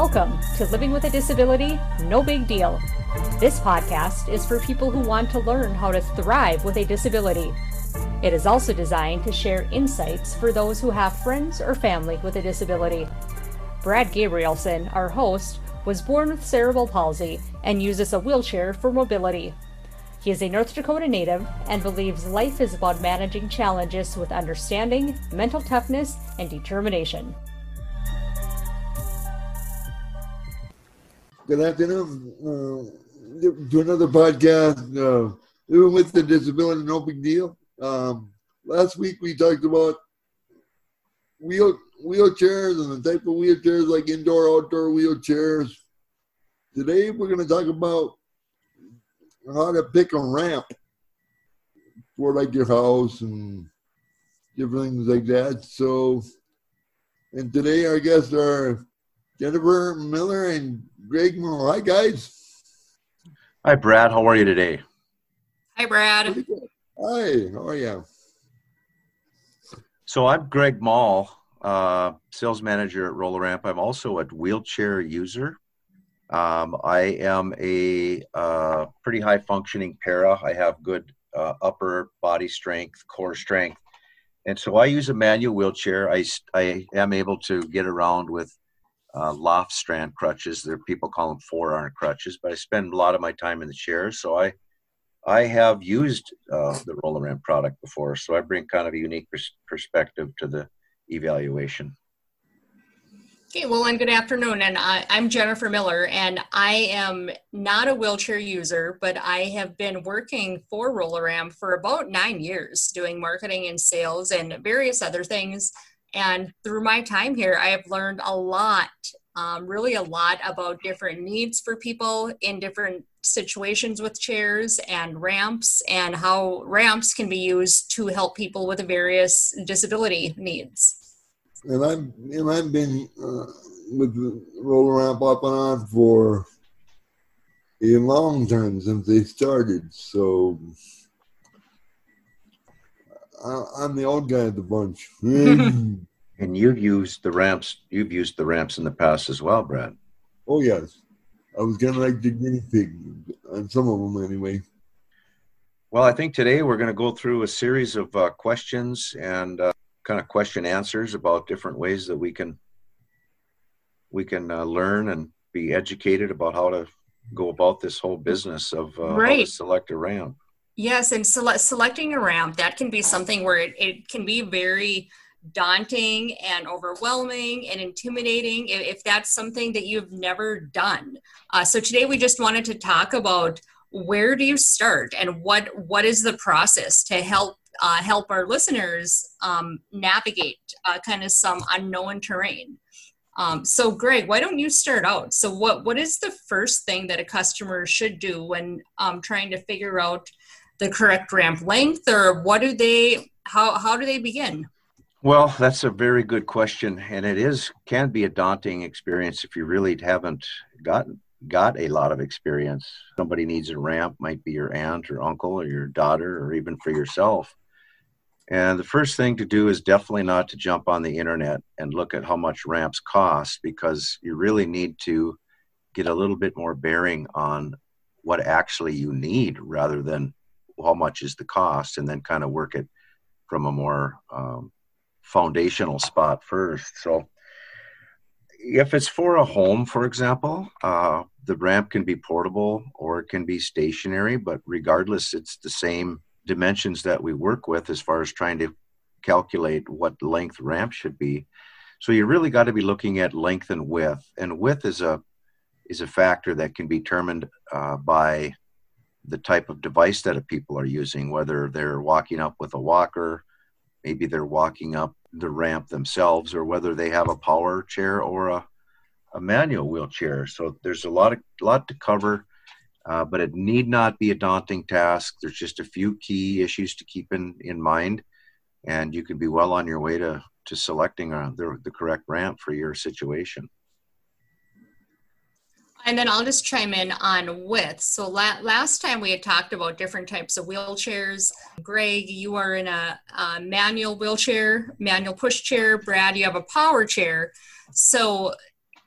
Welcome to Living with a Disability, No Big Deal. This podcast is for people who want to learn how to thrive with a disability. It is also designed to share insights for those who have friends or family with a disability. Brad Gabrielson, our host, was born with cerebral palsy and uses a wheelchair for mobility. He is a North Dakota native and believes life is about managing challenges with understanding, mental toughness, and determination. Good afternoon. Do another podcast, Living with a Disability, No Big Deal. Last week we talked about wheelchairs and the type of wheelchairs, like indoor, outdoor wheelchairs. Today we're going to talk about how to pick a ramp for like your house and different things like that. So, and today our guests are Jennifer Miller and Greg Mall. Hi, guys. Hi, Brad. How are you today? Hi, Brad. Hi. How are you? So I'm Greg Mall, sales manager at Roll-A-Ramp. I'm also a wheelchair user. I am a pretty high-functioning para. I have good upper body strength, core strength. And so I use a manual wheelchair. I am able to get around with Lofstrand crutches. There, people call them forearm crutches, but I spend a lot of my time in the chair. So I have used the Roll-A-Ramp product before, so I bring kind of a unique perspective to the evaluation. Okay, well, and good afternoon. And I'm Jennifer Miller, and I am not a wheelchair user, but I have been working for Roll-A-Ramp for about 9 years, doing marketing and sales and various other things. And through my time here, I have learned a lot, really a lot about different needs for people in different situations with chairs and ramps, and how ramps can be used to help people with various disability needs. And I've been with Roll-A-Ramp off and on for a long time since they started. So I'm the old guy of the bunch. And you've used the ramps in the past as well, Brad. Oh, yes. I was kind of like the guinea pig on some of them anyway. Well, I think today we're going to go through a series of questions and kind of question answers about different ways that we can learn and be educated about how to go about this whole business of how to select a ramp. Yes, and selecting a ramp, that can be something where it can be very daunting and overwhelming and intimidating if that's something that you've never done. So today we just wanted to talk about, where do you start and what is the process to help our listeners navigate kind of some unknown terrain. So Greg, why don't you start out? So what is the first thing that a customer should do when trying to figure out the correct ramp length, or how do they begin? Well, that's a very good question, and it can be a daunting experience if you really haven't got a lot of experience. Somebody needs a ramp, might be your aunt or uncle or your daughter, or even for yourself. And the first thing to do is definitely not to jump on the internet and look at how much ramps cost, because you really need to get a little bit more bearing on what actually you need rather than how much is the cost, and then kind of work it from a more foundational spot first. So if it's for a home, for example, the ramp can be portable or it can be stationary, but regardless, it's the same dimensions that we work with as far as trying to calculate what length ramp should be. So you really got to be looking at length and width. And width is a factor that can be determined by the type of device that people are using, whether they're walking up with a walker, maybe they're walking up the ramp themselves, or whether they have a power chair or a manual wheelchair. So there's a lot to cover, but it need not be a daunting task. There's just a few key issues to keep in mind, and you can be well on your way to selecting the correct ramp for your situation. And then I'll just chime in on width. So last time we had talked about different types of wheelchairs. Greg, you are in a manual wheelchair, manual push chair. Brad, you have a power chair. So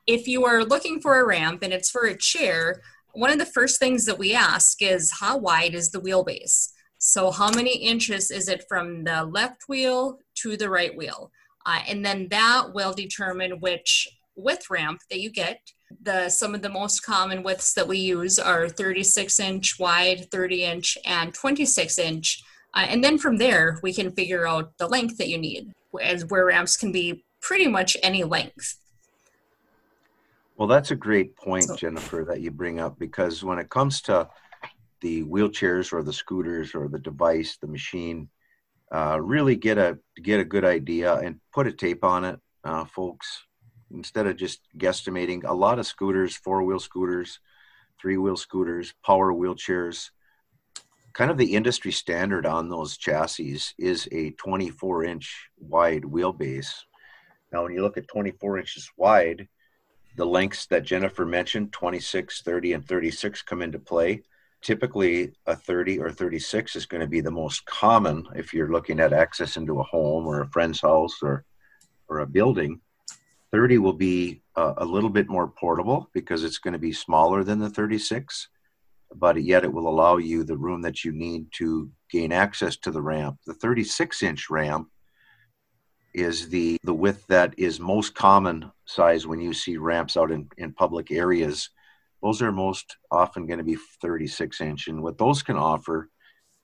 if you are looking for a ramp and it's for a chair, one of the first things that we ask is how wide is the wheelbase? So how many inches is it from the left wheel to the right wheel? And then that will determine which width ramp that you get. Some of the most common widths that we use are 36 inch wide, 30 inch, and 26 inch. And then from there, we can figure out the length that you need, as where ramps can be pretty much any length. Well, that's a great point, Jennifer, that you bring up, because when it comes to the wheelchairs or the scooters or the device, the machine, really get a good idea and put a tape on it, folks. Instead of just guesstimating, a lot of scooters, four-wheel scooters, three-wheel scooters, power wheelchairs, kind of the industry standard on those chassis is a 24-inch wide wheelbase. Now, when you look at 24 inches wide, the lengths that Jennifer mentioned, 26, 30, and 36 come into play. Typically, a 30 or 36 is going to be the most common if you're looking at access into a home or a friend's house or a building. 30 will be a little bit more portable because it's going to be smaller than the 36, but yet it will allow you the room that you need to gain access to the ramp. The 36-inch ramp is the width that is most common size when you see ramps out in public areas. Those are most often going to be 36-inch, and what those can offer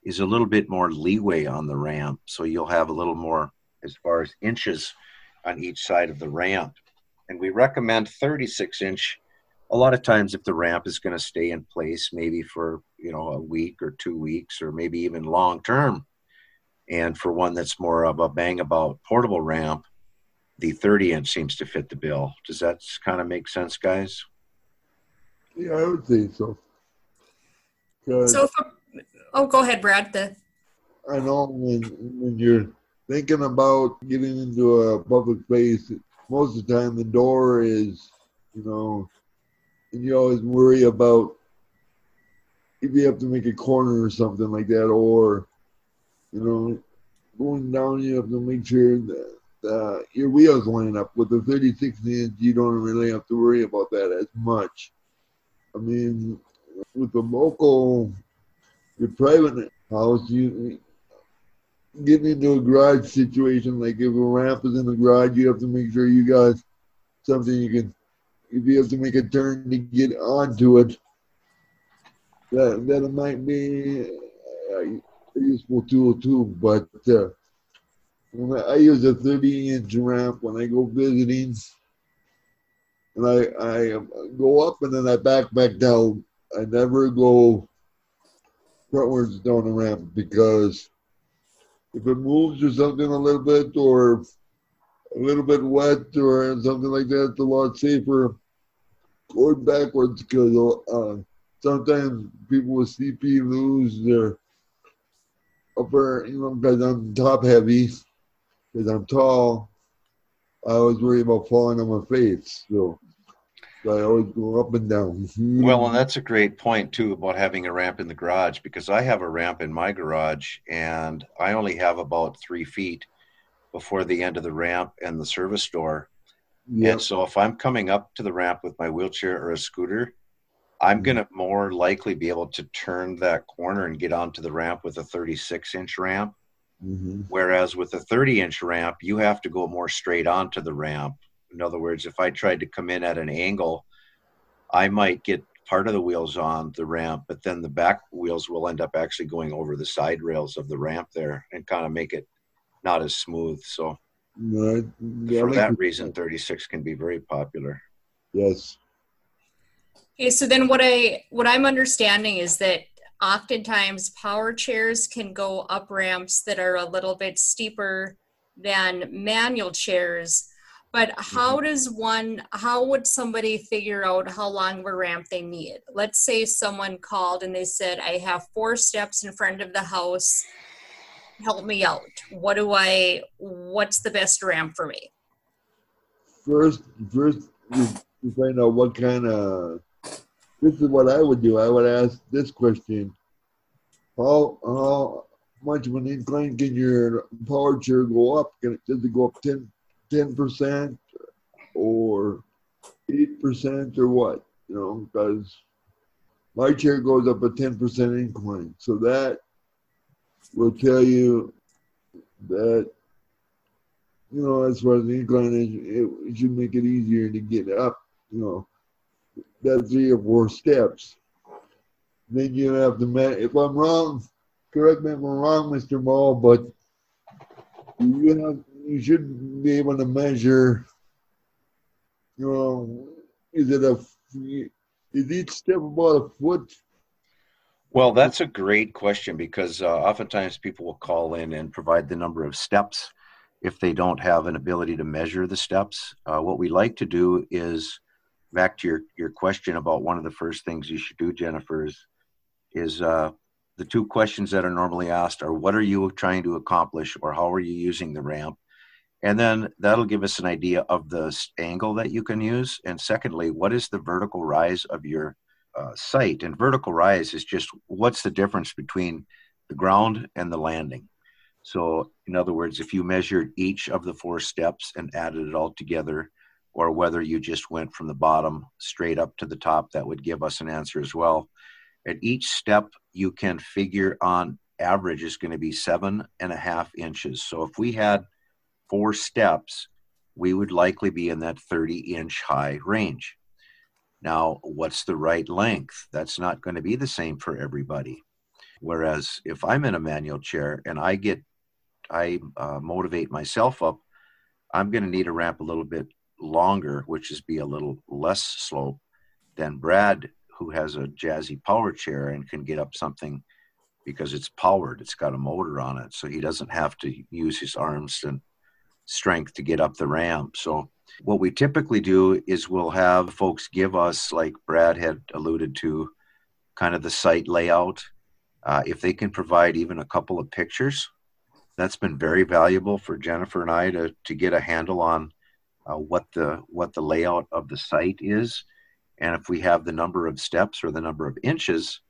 is a little bit more leeway on the ramp, so you'll have a little more as far as inches on each side of the ramp. And we recommend 36-inch a lot of times if the ramp is going to stay in place maybe for, you know, a week or 2 weeks or maybe even long term. And for one that's more of a bang about portable ramp, the 30-inch seems to fit the bill. Does that kind of make sense, guys? Yeah, I would think so. Go ahead, Brad. I know when you're thinking about getting into a public place, most of the time the door is, you know, and you always worry about if you have to make a corner or something like that, or, you know, going down, you have to make sure that your wheels line up. With the 36-inch, you don't really have to worry about that as much. I mean, with the local, your private house, you getting into a garage situation, like if a ramp is in the garage, you have to make sure you got something you can, if you have to make a turn to get onto it, that might be a useful tool too. But when I use a 30-inch ramp when I go visiting, and I go up and then I back down. I never go frontwards down the ramp, because if it moves or something a little bit, or a little bit wet or something like that, it's a lot safer going backwards, because sometimes people with CP lose their upper, you know, because I'm top heavy, because I'm tall, I always worry about falling on my face, so I always go up and down. Well, and that's a great point, too, about having a ramp in the garage, because I have a ramp in my garage, and I only have about 3 feet before the end of the ramp and the service door. Yep. And so if I'm coming up to the ramp with my wheelchair or a scooter, I'm going to more likely be able to turn that corner and get onto the ramp with a 36-inch ramp, whereas with a 30-inch ramp, you have to go more straight onto the ramp. In other words, if I tried to come in at an angle, I might get part of the wheels on the ramp, but then the back wheels will end up actually going over the side rails of the ramp there and kind of make it not as smooth. So for that reason, 36 can be very popular. Yes. Okay, so then what I'm understanding is that oftentimes power chairs can go up ramps that are a little bit steeper than manual chairs. But how would somebody figure out how long of a ramp they need? Let's say someone called and they said, I have 4 steps in front of the house. Help me out. What's the best ramp for me? First, you find out what kind of, this is what I would do. I would ask this question. How much of an incline can your power chair go up? Does it go up 10%, or 8% or what, you know, because my chair goes up a 10% incline. So that will tell you that, you know, as far as the incline is, it should make it easier to get up, you know, that 3 or 4 steps. Then you have to, if I'm wrong, correct me if I'm wrong, Mr. Mall, but you should be able to measure, you know, is each step about a foot? Well, that's a great question, because oftentimes people will call in and provide the number of steps if they don't have an ability to measure the steps. What we like to do is, back to your question about one of the first things you should do, Jennifer, is the two questions that are normally asked are, what are you trying to accomplish, or how are you using the ramp? And then that'll give us an idea of the angle that you can use. And secondly, what is the vertical rise of your site? And vertical rise is just, what's the difference between the ground and the landing? So in other words, if you measured each of the 4 steps and added it all together, or whether you just went from the bottom straight up to the top, that would give us an answer as well. At each step, you can figure on average is going to be 7.5 inches. So if we had 4 steps, we would likely be in that 30-inch high range. Now, what's the right length? That's not going to be the same for everybody. Whereas if I'm in a manual chair and I motivate myself up, I'm going to need a ramp a little bit longer, which is be a little less slope than Brad, who has a jazzy power chair and can get up something because it's powered. It's got a motor on it, so he doesn't have to use his arms and strength to get up the ramp. So what we typically do is we'll have folks give us, like Brad had alluded to, kind of the site layout. If they can provide even a couple of pictures, that's been very valuable for Jennifer and I to get a handle on what the layout of the site is. And if we have the number of steps or the number of inches,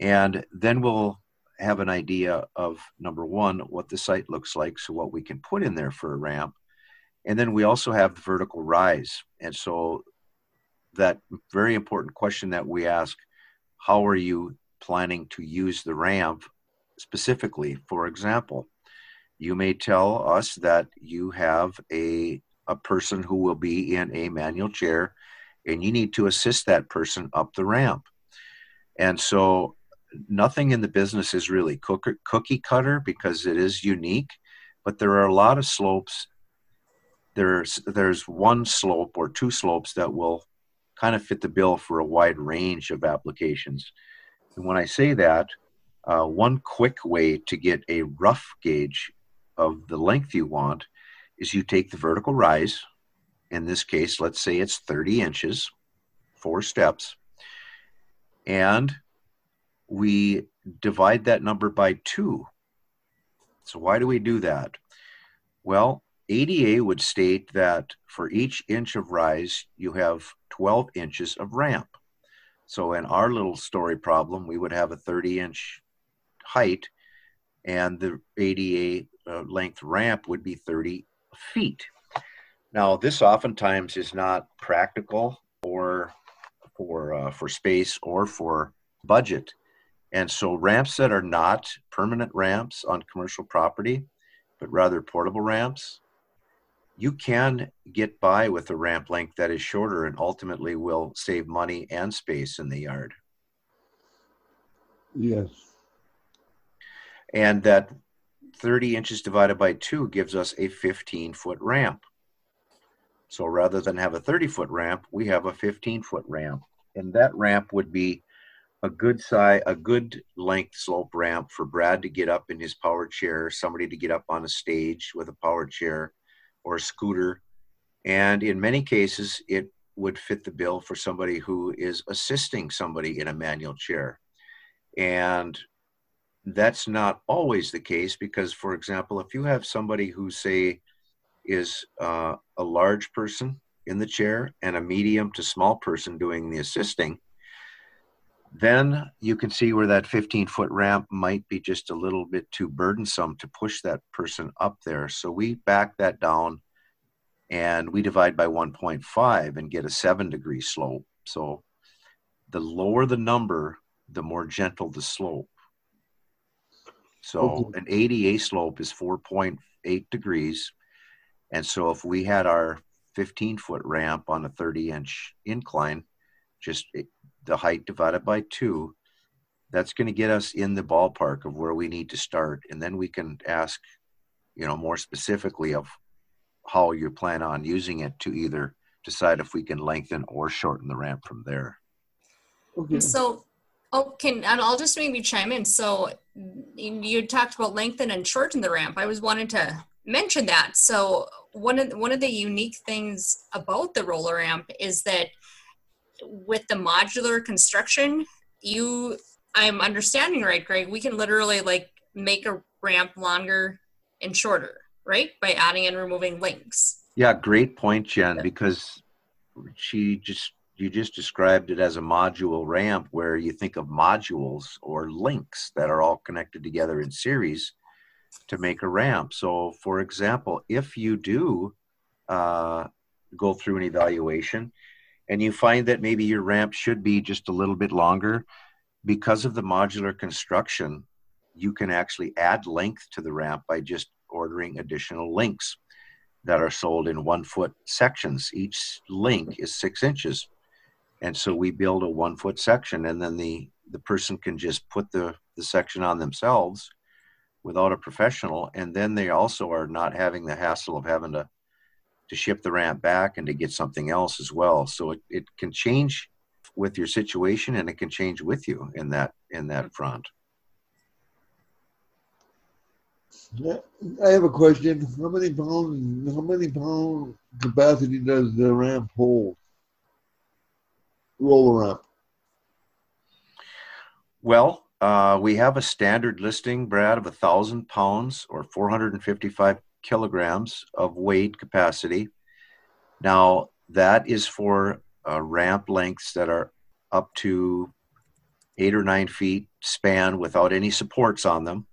and then we'll have an idea of, number one, what the site looks like, so what we can put in there for a ramp. And then we also have the vertical rise. And so that very important question that we ask, how are you planning to use the ramp specifically? For example, you may tell us that you have a person who will be in a manual chair, and you need to assist that person up the ramp. And so nothing in the business is really cookie cutter, because it is unique, but there are a lot of slopes. There's one slope or 2 slopes that will kind of fit the bill for a wide range of applications. And when I say that, one quick way to get a rough gauge of the length you want is you take the vertical rise. In this case, let's say it's 30 inches, 4 steps, and we divide that number by 2. So why do we do that? Well, ADA would state that for each inch of rise, you have 12 inches of ramp. So in our little story problem, we would have a 30-inch height, and the ADA length ramp would be 30 feet. Now, this oftentimes is not practical or for space or for budget. And so ramps that are not permanent ramps on commercial property, but rather portable ramps, you can get by with a ramp length that is shorter and ultimately will save money and space in the yard. Yes. And that 30 inches divided by 2 gives us a 15-foot ramp. So rather than have a 30-foot ramp, we have a 15-foot ramp. And that ramp would be a good length slope ramp for Brad to get up in his power chair, somebody to get up on a stage with a power chair or a scooter. And in many cases, it would fit the bill for somebody who is assisting somebody in a manual chair. And that's not always the case because, for example, if you have somebody who, say, is a large person in the chair and a medium to small person doing the assisting, then you can see where that 15-foot ramp might be just a little bit too burdensome to push that person up there. So we back that down and we divide by 1.5 and get a 7-degree slope. So the lower the number, the more gentle the slope. So an ADA slope is 4.8 degrees. And so if we had our 15-foot ramp on a 30-inch incline, just the height divided by 2, that's going to get us in the ballpark of where we need to start. And then we can ask, you know, more specifically of how you plan on using it to either decide if we can lengthen or shorten the ramp from there. Okay. So, and I'll just maybe chime in. So you talked about lengthen and shorten the ramp. I was wanting to mention that. So one of the unique things about the Roll-A-Ramp is that with the modular construction, I'm understanding right, Greg, we can literally like make a ramp longer and shorter, right? By adding and removing links. Yeah, great point, Jen, because you just described it as a module ramp, where you think of modules or links that are all connected together in series to make a ramp. So for example, if you do go through an evaluation and you find that maybe your ramp should be just a little bit longer, because of the modular construction, you can actually add length to the ramp by just ordering additional links that are sold in 1-foot sections. Each link is 6 inches. And so we build a 1-foot section, and then the person can just put the section on themselves without a professional. And then they also are not having the hassle of having to ship the ramp back and to get something else as well. So it can change with your situation, and it can change with you in that front. Yeah, I have a question. How many pound capacity does the ramp hold? Roll-A-Ramp. Well, we have a standard listing, Brad, of 1,000 pounds or 455 kilograms of weight capacity. Now, that is for ramp lengths that are up to 8 or 9 feet span without any supports on them.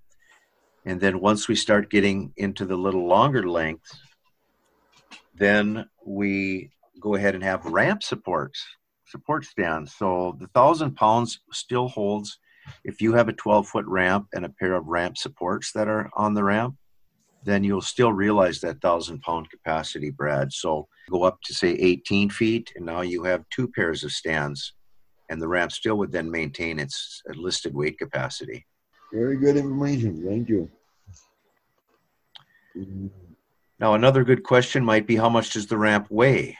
And then once we start getting into the little longer lengths, then we go ahead and have ramp support stands. So the 1,000 pounds still holds if you have a 12-foot ramp and a pair of ramp supports that are on the ramp, then you'll still realize that 1,000-pound capacity, Brad. So go up to, say, 18 feet, and now you have 2 pairs of stands, and the ramp still would then maintain its listed weight capacity. Very good information. Thank you. Now, another good question might be, how much does the ramp weigh?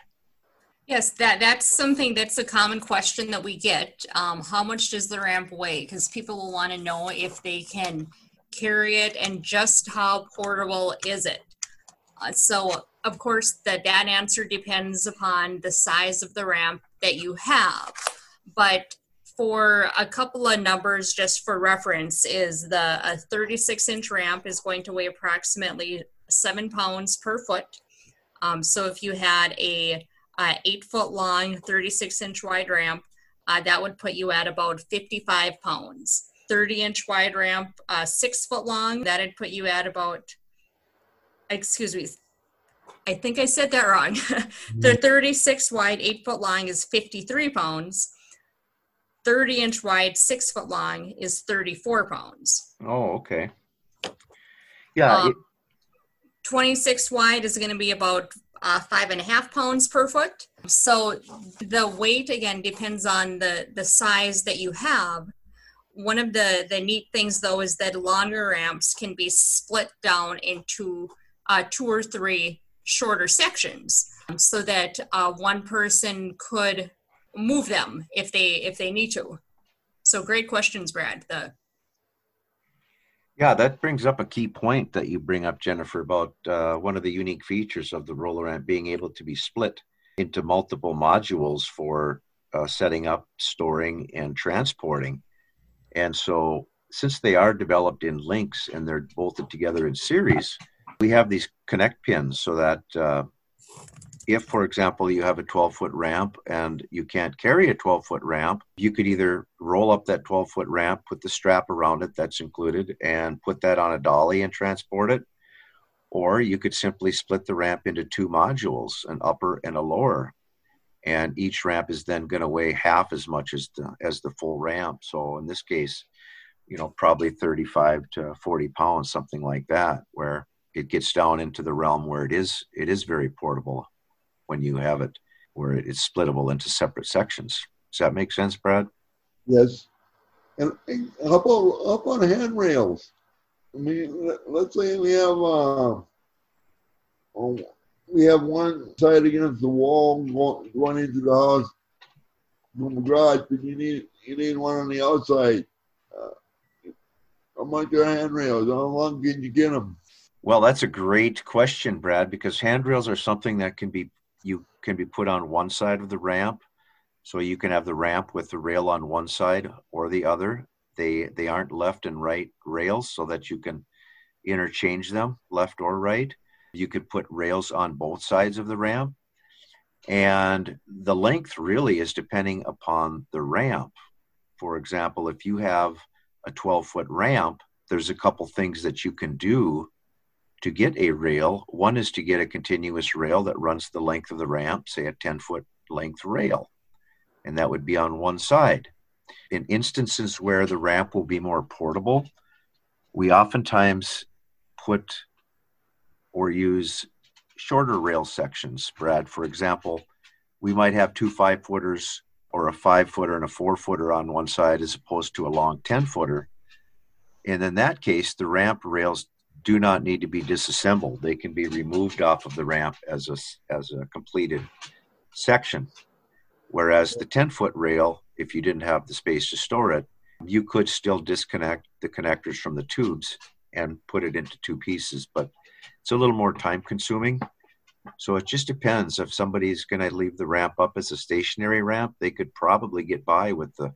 Yes, that's something that's a common question that we get. How much does the ramp weigh? Because people will want to know if they can carry it, and just how portable is it? So of course that answer depends upon the size of the ramp that you have, but for a couple of numbers just for reference is a 36-inch ramp is going to weigh approximately 7 pounds per foot. So if you had a 8-foot long 36-inch wide ramp, that would put you at about 55 pounds. 30-inch wide ramp, 6 foot long, that'd put you at about, excuse me, I think I said that wrong. The 36 wide, 8 foot long is 53 pounds. 30-inch wide, 6 foot long is 34 pounds. Oh, okay. Yeah. 26 wide is going to be about 5.5 pounds per foot. So the weight, again, depends on the size that you have. One of the neat things, though, is that longer ramps can be split down into 2 or 3 shorter sections, so that one person could move them if they need to. So great questions, Brad. Yeah, that brings up a key point that you bring up, Jennifer, about one of the unique features of the Roll-A-Ramp being able to be split into multiple modules for setting up, storing, and transporting. And so since they are developed in links and they're bolted together in series, we have these connect pins so that if, for example, you have a 12-foot ramp and you can't carry a 12-foot ramp, you could either roll up that 12-foot ramp, put the strap around it that's included, and put that on a dolly and transport it, Or you could simply split the ramp into two modules, an upper and a lower. And each ramp is then going to weigh half as much as the full ramp. So in this case, you know, probably 35 to 40 pounds, something like that, where it gets down into the realm where it is very portable when you have it, where it's splittable into separate sections. Does that make sense, Brad? Yes. And up on handrails. I mean, let's say we have one side against the wall going into the house from the garage, but you need one on the outside. How much are handrails? How long can you get them? Well, that's a great question, Brad, because handrails are something that can be put on one side of the ramp, so you can have the ramp with the rail on one side or the other. They aren't left and right rails, so that you can interchange them left or right. You could put rails on both sides of the ramp. And the length really is depending upon the ramp. For example, if you have a 12-foot ramp, there's a couple things that you can do to get a rail. One is to get a continuous rail that runs the length of the ramp, say a 10-foot length rail, and that would be on one side. In instances where the ramp will be more portable, we oftentimes put or use shorter rail sections, Brad. For example, we might have two 5-footers or a 5-footer and a 4-footer on one side as opposed to a long 10-footer. And in that case, the ramp rails do not need to be disassembled. They can be removed off of the ramp as a completed section. Whereas the 10-foot rail, if you didn't have the space to store it, you could still disconnect the connectors from the tubes and put it into two pieces, but it's a little more time consuming. So it just depends. If somebody's going to leave the ramp up as a stationary ramp, they could probably get by with the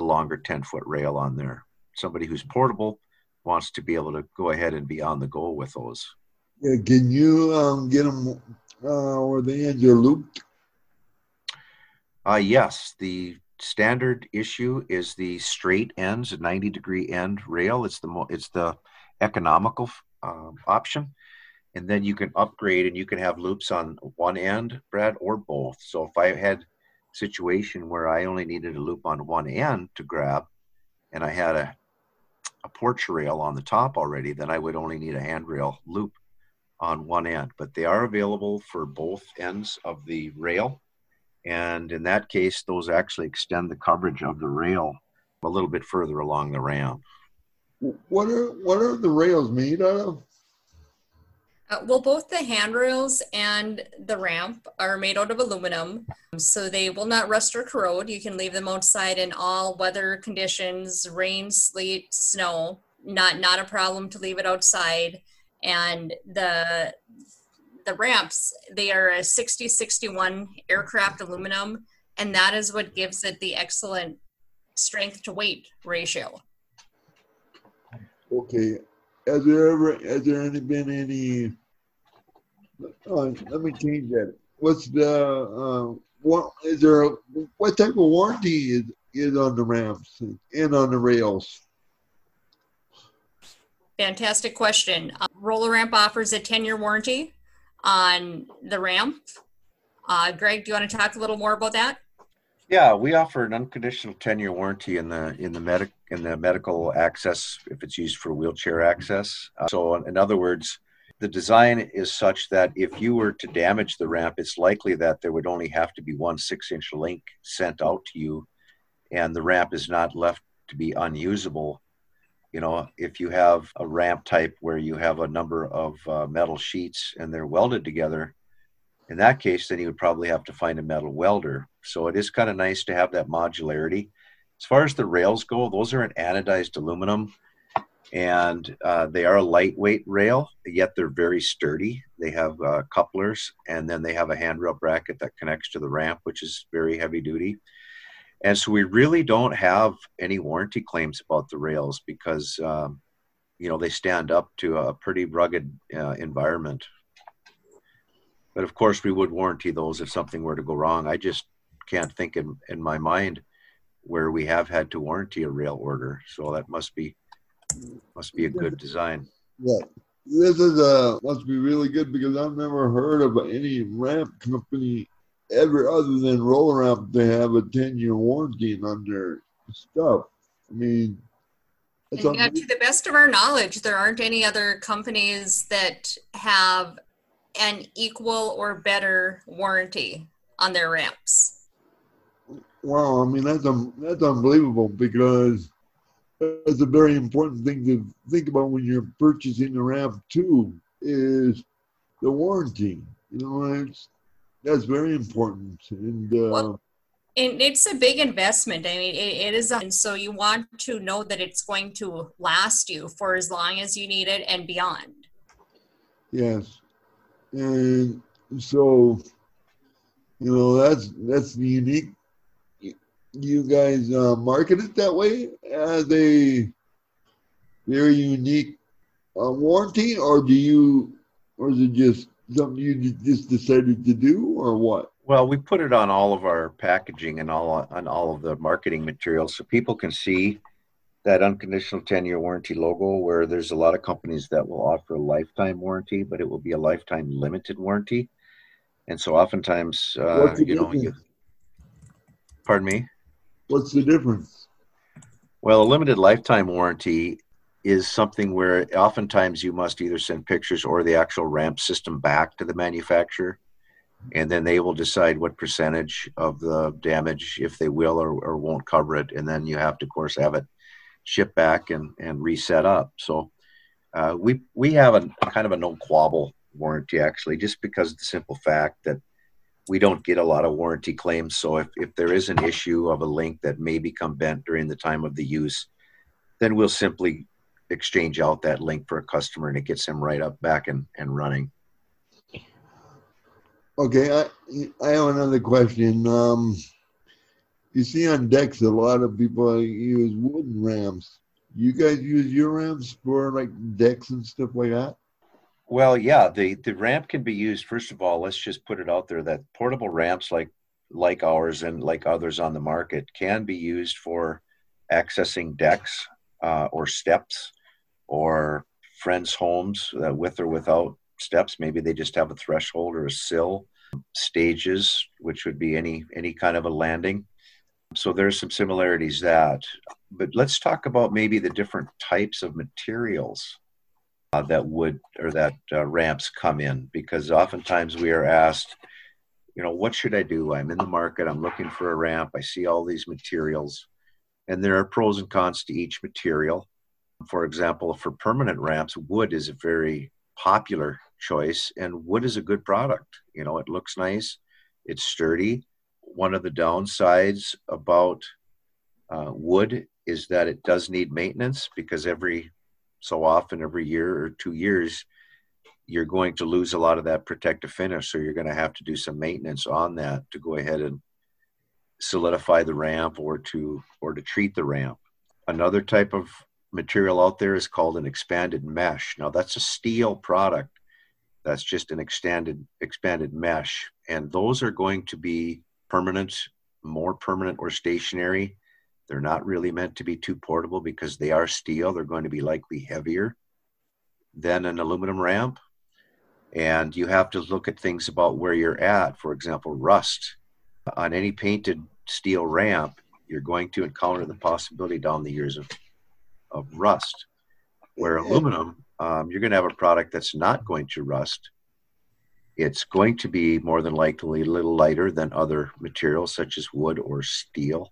longer 10-foot rail on there. Somebody who's portable wants to be able to go ahead and be on the go with those. Yeah, can you get them where the ends are looped? Yes, the standard issue is the straight ends, 90-degree end rail. It's the economical option. And then you can upgrade and you can have loops on one end, Brad, or both. So if I had a situation where I only needed a loop on one end to grab, and I had a porch rail on the top already, then I would only need a handrail loop on one end. But they are available for both ends of the rail. And in that case, those actually extend the coverage of the rail a little bit further along the ramp. What are the rails made out of? Well, both the handrails and the ramp are made out of aluminum, so they will not rust or corrode. You can leave them outside in all weather conditions, rain, sleet, snow, not a problem to leave it outside. And the ramps, they are a 60/61 aircraft aluminum, and that is what gives it the excellent strength to weight ratio. Okay. Has there been any? Let me change that. What type of warranty is on the ramps and on the rails? Fantastic question. Roll-A-Ramp offers a 10-year warranty on the ramp. Greg, do you want to talk a little more about that? Yeah, we offer an unconditional 10-year warranty in the medical access if it's used for wheelchair access. So in other words, the design is such that if you were to damage the ramp, it's likely that there would only have to be one 6-inch link sent out to you, and the ramp is not left to be unusable. You know, if you have a ramp type where you have a number of metal sheets and they're welded together, in that case, then you would probably have to find a metal welder. So it is kind of nice to have that modularity. As far as the rails go, those are an anodized aluminum, and they are a lightweight rail, yet they're very sturdy. They have couplers, and then they have a handrail bracket that connects to the ramp, which is very heavy duty. And so we really don't have any warranty claims about the rails because, you know, they stand up to a pretty rugged environment. But of course, we would warranty those if something were to go wrong. I just can't think in my mind where we have had to warranty a rail order. So that must be a good design. Yeah, This is must be really good, because I've never heard of any ramp company ever other than Roll-A-Ramp to have a 10-year warranty on their stuff. I mean, to the best of our knowledge, there aren't any other companies that have an equal or better warranty on their ramps. Wow, I mean, that's unbelievable, because that's a very important thing to think about when you're purchasing a ramp too, is the warranty. You know, that's very important. And and it's a big investment. I mean, it is. And so you want to know that it's going to last you for as long as you need it and beyond. Yes. And so, you know, that's the unique. You guys market it that way as a very unique warranty, or do you, or is it just something you just decided to do, or what? Well, we put it on all of our packaging and on all of the marketing materials, so people can see that unconditional 10-year warranty logo, where there's a lot of companies that will offer a lifetime warranty, but it will be a lifetime limited warranty. And so oftentimes, you know, pardon me? What's the difference? Well, a limited lifetime warranty is something where oftentimes you must either send pictures or the actual ramp system back to the manufacturer, and then they will decide what percentage of the damage, if they will or won't cover it, and then you have to, of course, have it shipped back and reset up. So we have a kind of a no quibble warranty, actually, just because of the simple fact that we don't get a lot of warranty claims. So if there is an issue of a link that may become bent during the time of the use, then we'll simply exchange out that link for a customer, and it gets him right up back and running. Okay, I have another question. You see on decks a lot of people use wooden ramps. You guys use your ramps for like decks and stuff like that? Well, yeah, the ramp can be used. First of all, let's just put it out there that portable ramps like ours and like others on the market can be used for accessing decks or steps or friends' homes with or without steps. Maybe they just have a threshold or a sill, stages, which would be any kind of a landing. So there's some similarities that. But let's talk about maybe the different types of materials that ramps come in, because oftentimes we are asked, you know, what should I do? I'm in the market, I'm looking for a ramp, I see all these materials, and there are pros and cons to each material. For example, for permanent ramps, wood is a very popular choice, and wood is a good product. You know, it looks nice, it's sturdy. One of the downsides about wood is that it does need maintenance, because every year or 2 years, you're going to lose a lot of that protective finish. So you're going to have to do some maintenance on that to go ahead and solidify the ramp or to treat the ramp. Another type of material out there is called an expanded mesh. Now that's a steel product. That's just an expanded mesh. And those are going to be permanent, more permanent or stationary. They're not really meant to be too portable because they are steel. They're going to be likely heavier than an aluminum ramp. And you have to look at things about where you're at. For example, rust. On any painted steel ramp, you're going to encounter the possibility down the years of rust. Where aluminum, you're going to have a product that's not going to rust. It's going to be more than likely a little lighter than other materials such as wood or steel.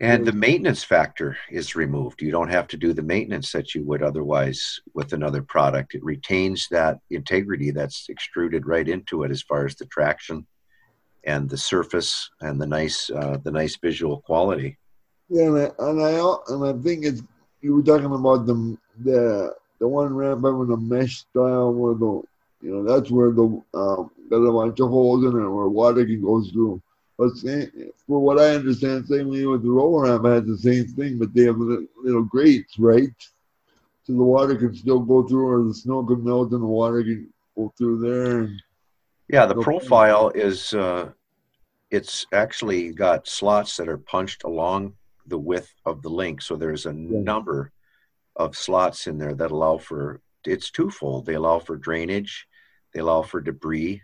And the maintenance factor is removed. You don't have to do the maintenance that you would otherwise with another product. It retains that integrity that's extruded right into it as far as the traction and the surface and the nice visual quality. Yeah, and I think it's, you were talking about the one ramp having a mesh style where that's where there's a bunch of holes in it where water can go through. But for what I understand, same way with the Roll-A-Ramp has the same thing, but they have little grates, right? So the water can still go through, or the snow can melt and the water can go through there. Yeah, the profile is, it's actually got slots that are punched along the width of the link. So there's a number of slots in there that allow for it's twofold. They allow for drainage, they allow for debris,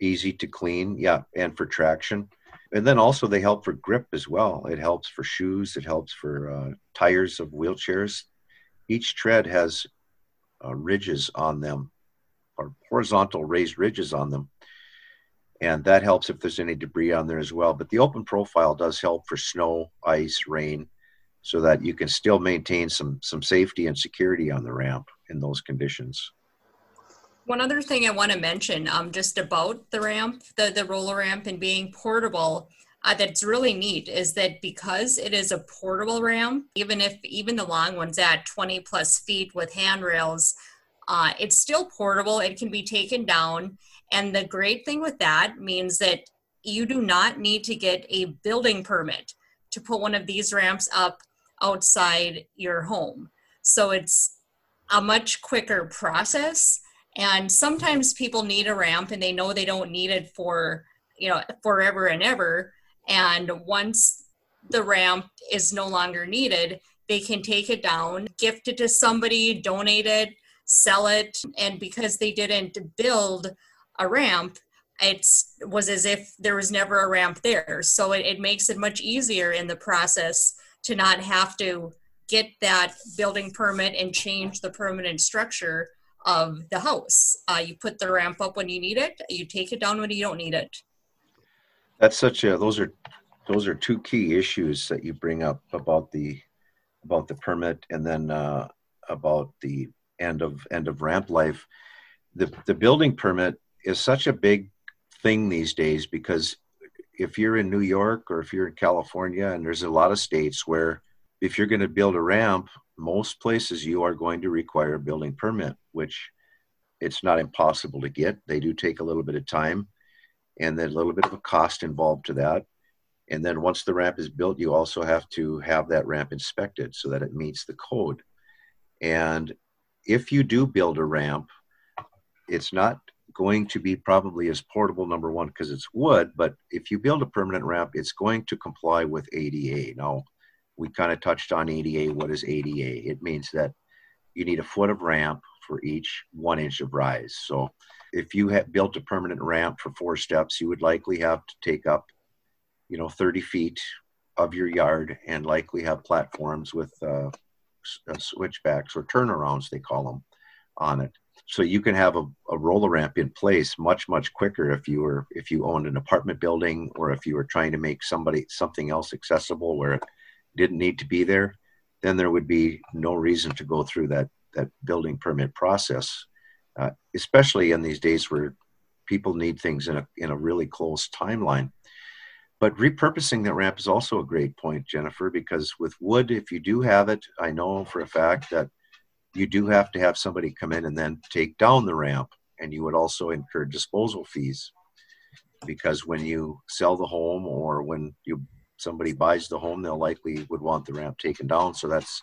easy to clean, and for traction. And then also they help for grip as well. It helps for shoes. It helps for tires of wheelchairs. Each tread has ridges on them, or horizontal raised ridges on them. And that helps if there's any debris on there as well. But the open profile does help for snow, ice, rain, so that you can still maintain some safety and security on the ramp in those conditions. One other thing I want to mention just about the ramp, the roller ramp and being portable, that's really neat is that because it is a portable ramp, even the long one's at 20 plus feet with handrails, it's still portable. It can be taken down. And the great thing with that means that you do not need to get a building permit to put one of these ramps up outside your home. So it's a much quicker process. And sometimes people need a ramp and they know they don't need it for, forever and ever. And once the ramp is no longer needed, they can take it down, gift it to somebody, donate it, sell it. And because they didn't build a ramp, it was as if there was never a ramp there. So it makes it much easier in the process to not have to get that building permit and change the permanent structure of the house. You put the ramp up when you need it, you take it down when you don't need it. That's those are two key issues that you bring up about the permit and then about the end of ramp life. The building permit is such a big thing these days, because if you're in New York or if you're in California, and there's a lot of states where if you're going to build a ramp, most places you are going to require a building permit, which it's not impossible to get. They do take a little bit of time and then a little bit of a cost involved to that. And then once the ramp is built, you also have to have that ramp inspected so that it meets the code. And if you do build a ramp, it's not going to be probably as portable, number one, because it's wood, but if you build a permanent ramp, it's going to comply with ADA. Now, we kind of touched on ADA. What is ADA? It means that you need a foot of ramp for each 1 inch of rise. So if you had built a permanent ramp for 4 steps, you would likely have to take up, 30 feet of your yard and likely have platforms with switchbacks or turnarounds, they call them, on it. So you can have a roller ramp in place much, much quicker if you owned an apartment building, or if you were trying to make something else accessible where it didn't need to be there, then there would be no reason to go through that building permit process, especially in these days where people need things in a really close timeline. But repurposing that ramp is also a great point, Jennifer, because with wood, if you do have it, I know for a fact that you do have to have somebody come in and then take down the ramp, and you would also incur disposal fees, because when you sell the home or when somebody buys the home, they'll likely would want the ramp taken down. So that's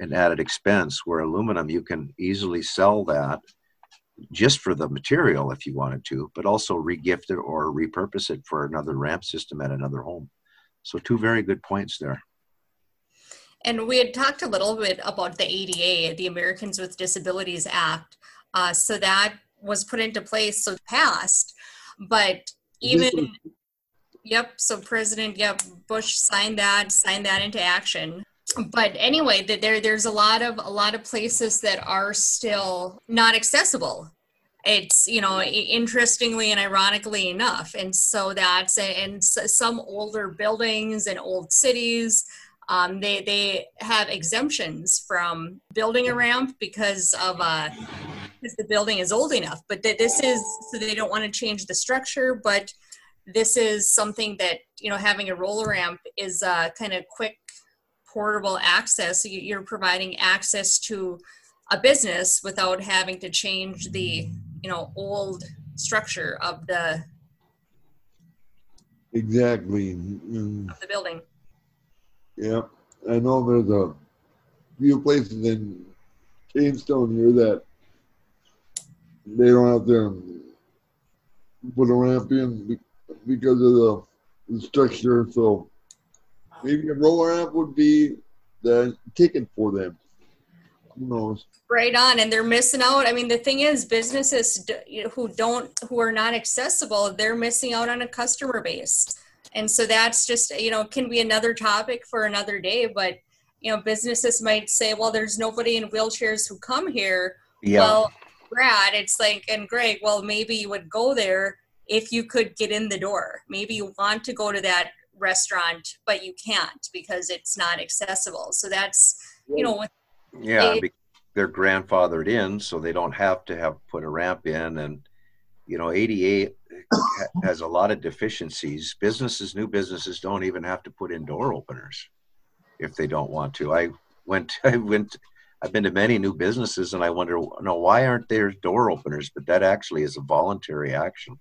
an added expense, where aluminum, you can easily sell that just for the material if you wanted to, but also regift it or repurpose it for another ramp system at another home. So two very good points there. And we had talked a little bit about the ADA, the Americans with Disabilities Act. So that was put into place, so passed, but even... Yep. So President Bush signed that into action. But anyway, there's a lot of places that are still not accessible. It's, interestingly and ironically enough. And so that's in some older buildings and old cities, they have exemptions from building a ramp because the building is old enough. But so they don't want to change the structure, but this is something that, having a roller ramp is kind of quick, portable access. You're providing access to a business without having to change the, old structure of the... Exactly. Of the building. Yeah. I know there's a few places in Jamestown here that they don't have to put a ramp in because of the structure, so maybe a roller ramp would be the ticket for them. who knows? Right on, and they're missing out. I mean, the thing is, businesses who are not accessible, they're missing out on a customer base. And so that's just, can be another topic for another day, but businesses might say, well, there's nobody in wheelchairs who come here. Yeah. Well, Brad, it's like, and Greg, well, maybe you would go there if you could get in the door. Maybe you want to go to that restaurant, but you can't because it's not accessible. So that's, they're grandfathered in, so they don't have to put a ramp in. And, ADA has a lot of deficiencies. New businesses don't even have to put in door openers if they don't want to. I've been to many new businesses, and I wonder, why aren't there door openers? But that actually is a voluntary action.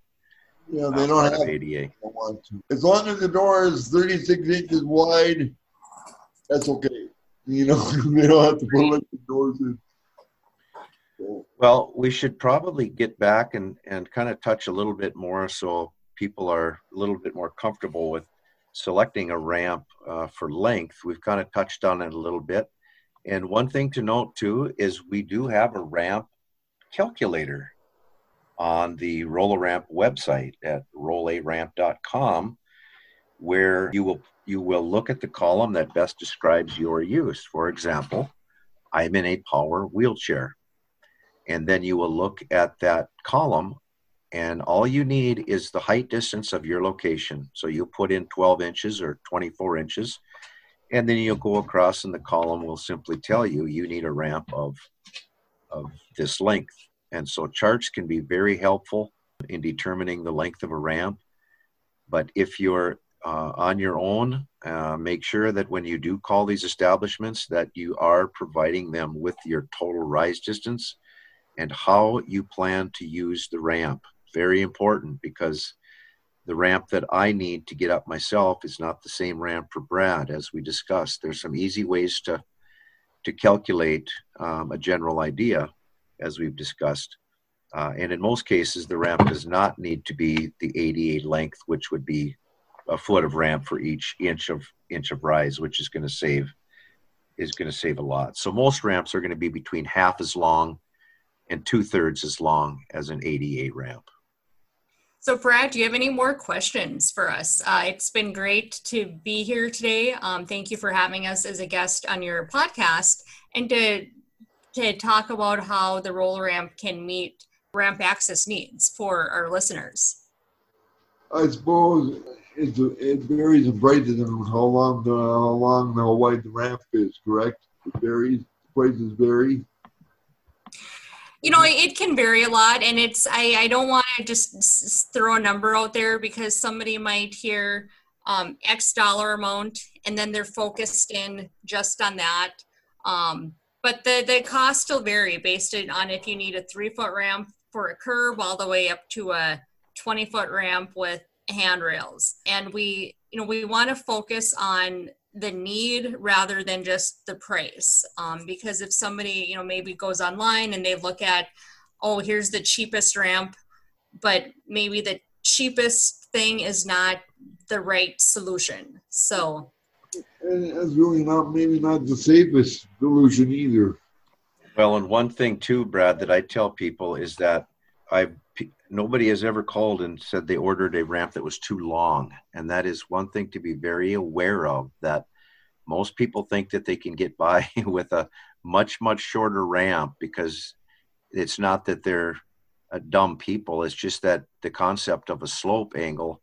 Yeah, they don't have ADA. Don't want to. As long as the door is 36 inches wide, that's okay. They don't have to put electric doors in. So. Well, we should probably get back and kind of touch a little bit more so people are a little bit more comfortable with selecting a ramp for length. We've kind of touched on it a little bit. And one thing to note too is we do have a ramp calculator on the Roll-A-Ramp website at rollaramp.com, where you will look at the column that best describes your use. For example, I'm in a power wheelchair. And then you will look at that column, and all you need is the height distance of your location. So you put in 12 inches or 24 inches, and then you'll go across, and the column will simply tell you need a ramp of this length. And so charts can be very helpful in determining the length of a ramp. But if you're on your own, make sure that when you do call these establishments that you are providing them with your total rise distance and how you plan to use the ramp. Very important, because the ramp that I need to get up myself is not the same ramp for Brad, as we discussed. There's some easy ways to calculate a general idea, as we've discussed. And in most cases, the ramp does not need to be the ADA length, which would be a foot of ramp for each inch of rise, which is going to save a lot. So most ramps are going to be between half as long and 2/3 as long as an ADA ramp. So Brad, do you have any more questions for us? It's been great to be here today. Thank you for having us as a guest on your podcast and to talk about how the Roll-A-Ramp can meet ramp access needs for our listeners. I suppose it varies and prices on how long and how wide the ramp is, correct? It varies, prices vary. It can vary a lot, and I don't want to just throw a number out there because somebody might hear X dollar amount and then they're focused in just on that. But the cost still vary based on if you need a 3-foot ramp for a curb all the way up to a 20-foot ramp with handrails. And we want to focus on the need rather than just the price. Because if somebody, maybe goes online and they look at, oh, here's the cheapest ramp, but maybe the cheapest thing is not the right solution. So. And that's really maybe not the safest solution either. Well, and one thing too, Brad, that I tell people is that nobody has ever called and said they ordered a ramp that was too long. And that is one thing to be very aware of, that most people think that they can get by with a much, much shorter ramp, because it's not that they're dumb people. It's just that the concept of a slope angle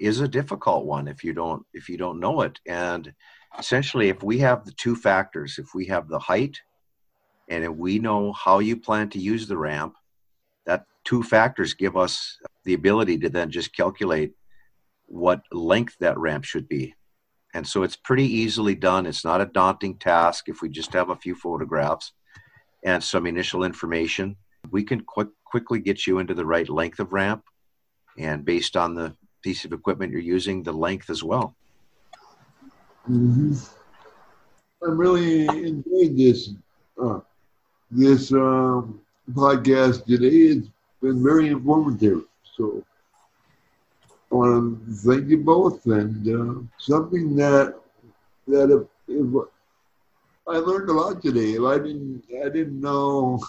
is a difficult one if you don't know it. And essentially, if we have the two factors, if we have the height and if we know how you plan to use the ramp, that two factors give us the ability to then just calculate what length that ramp should be. And so it's pretty easily done. It's not a daunting task. If we just have a few photographs and some initial information, we can quickly get you into the right length of ramp, and based on the piece of equipment you're using, the length as well. Mm-hmm. I really enjoyed this podcast today. It's been very informative. So I want to thank you both. And something that if I learned a lot today. I didn't know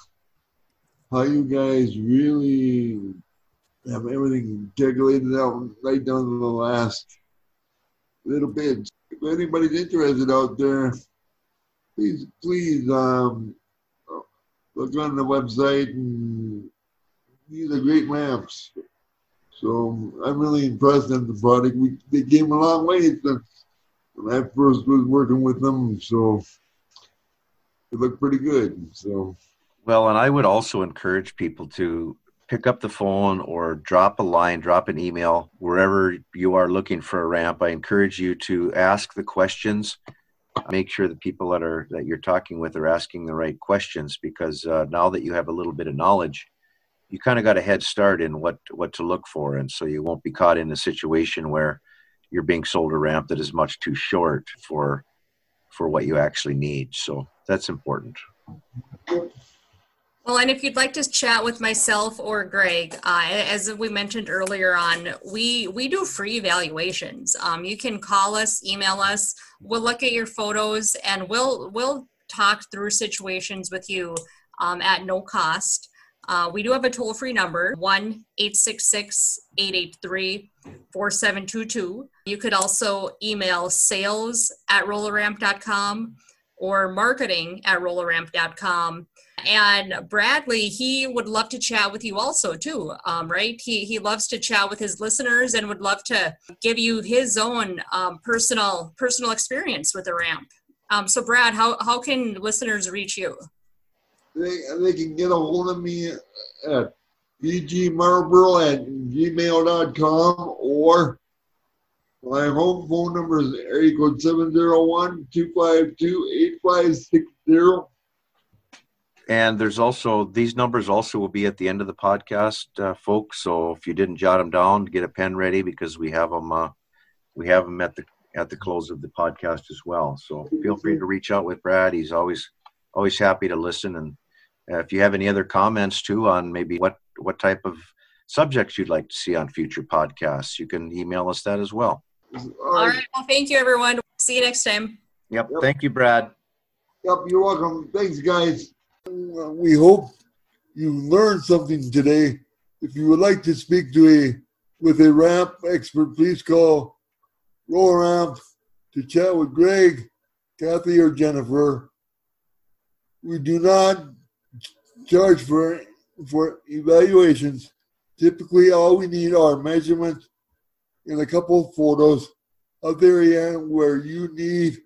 how you guys really have everything calculated out right down to the last little bit. If anybody's interested out there, please look on the website, and these are great ramps. So I'm really impressed with the product. They came a long way since when I first was working with them, so it looked pretty good. So, well, and I would also encourage people to pick up the phone or drop a line, drop an email, wherever you are looking for a ramp. I encourage you to ask the questions. Make sure the people that you're talking with are asking the right questions, because now that you have a little bit of knowledge, you kind of got a head start in what to look for, and so you won't be caught in a situation where you're being sold a ramp that is much too short for what you actually need. So that's important. Well, and if you'd like to chat with myself or Greg, as we mentioned earlier on, we do free evaluations. You can call us, email us. We'll look at your photos, and we'll talk through situations with you at no cost. We do have a toll-free number, 1-866-883-4722. You could also email sales@rollaramp.com or marketing@rollaramp.com. And Bradley, he would love to chat with you also too, right? He loves to chat with his listeners and would love to give you his own personal experience with the ramp. So Brad, how can listeners reach you? They can get a hold of me at bgmarlboro@gmail.com, or my home phone number is area code 701-252-8560. And there's also, these numbers also will be at the end of the podcast, folks. So if you didn't jot them down, get a pen ready, because we have them at the close of the podcast as well. So feel free to reach out with Brad. He's always happy to listen. And if you have any other comments too on maybe what type of subjects you'd like to see on future podcasts, you can email us that as well. All right. Well, thank you, everyone. See you next time. Yep. Thank you, Brad. Yep. You're welcome. Thanks, guys. We hope you learned something today. If you would like to speak with a ramp expert, please call Roll-A-Ramp to chat with Greg, Kathy, or Jennifer. We do not charge for evaluations. Typically, all we need are measurements and a couple of photos of the area where you need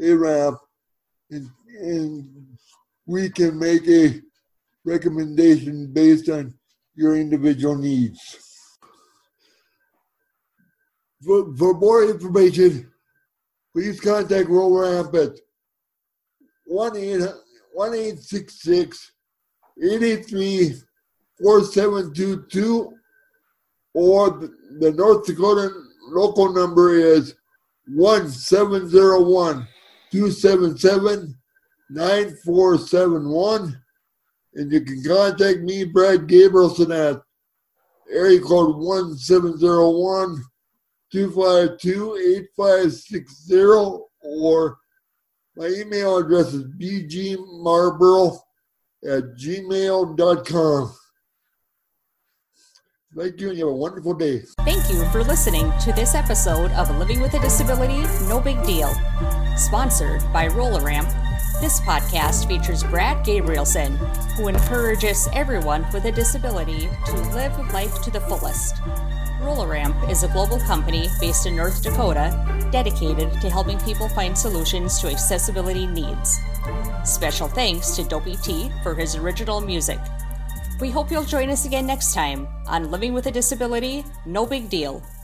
a ramp, and we can make a recommendation based on your individual needs. For more information, please contact Roll-A-Ramp at 1-866-883-4722, or the North Dakota local number is 1-701-277-9471, and you can contact me, Brad Gabrielson, at area code 1-701-252-8560, or my email address is bgmarlboro@gmail.com. Thank you, and you have a wonderful day. Thank you for listening to this episode of Living with a Disability, No Big Deal, sponsored by Roll-A-Ramp. This podcast features Brad Gabrielson, who encourages everyone with a disability to live life to the fullest. Roll-A-Ramp is a global company based in North Dakota dedicated to helping people find solutions to accessibility needs. Special thanks to Dopey T for his original music. We hope you'll join us again next time on Living with a Disability, No Big Deal.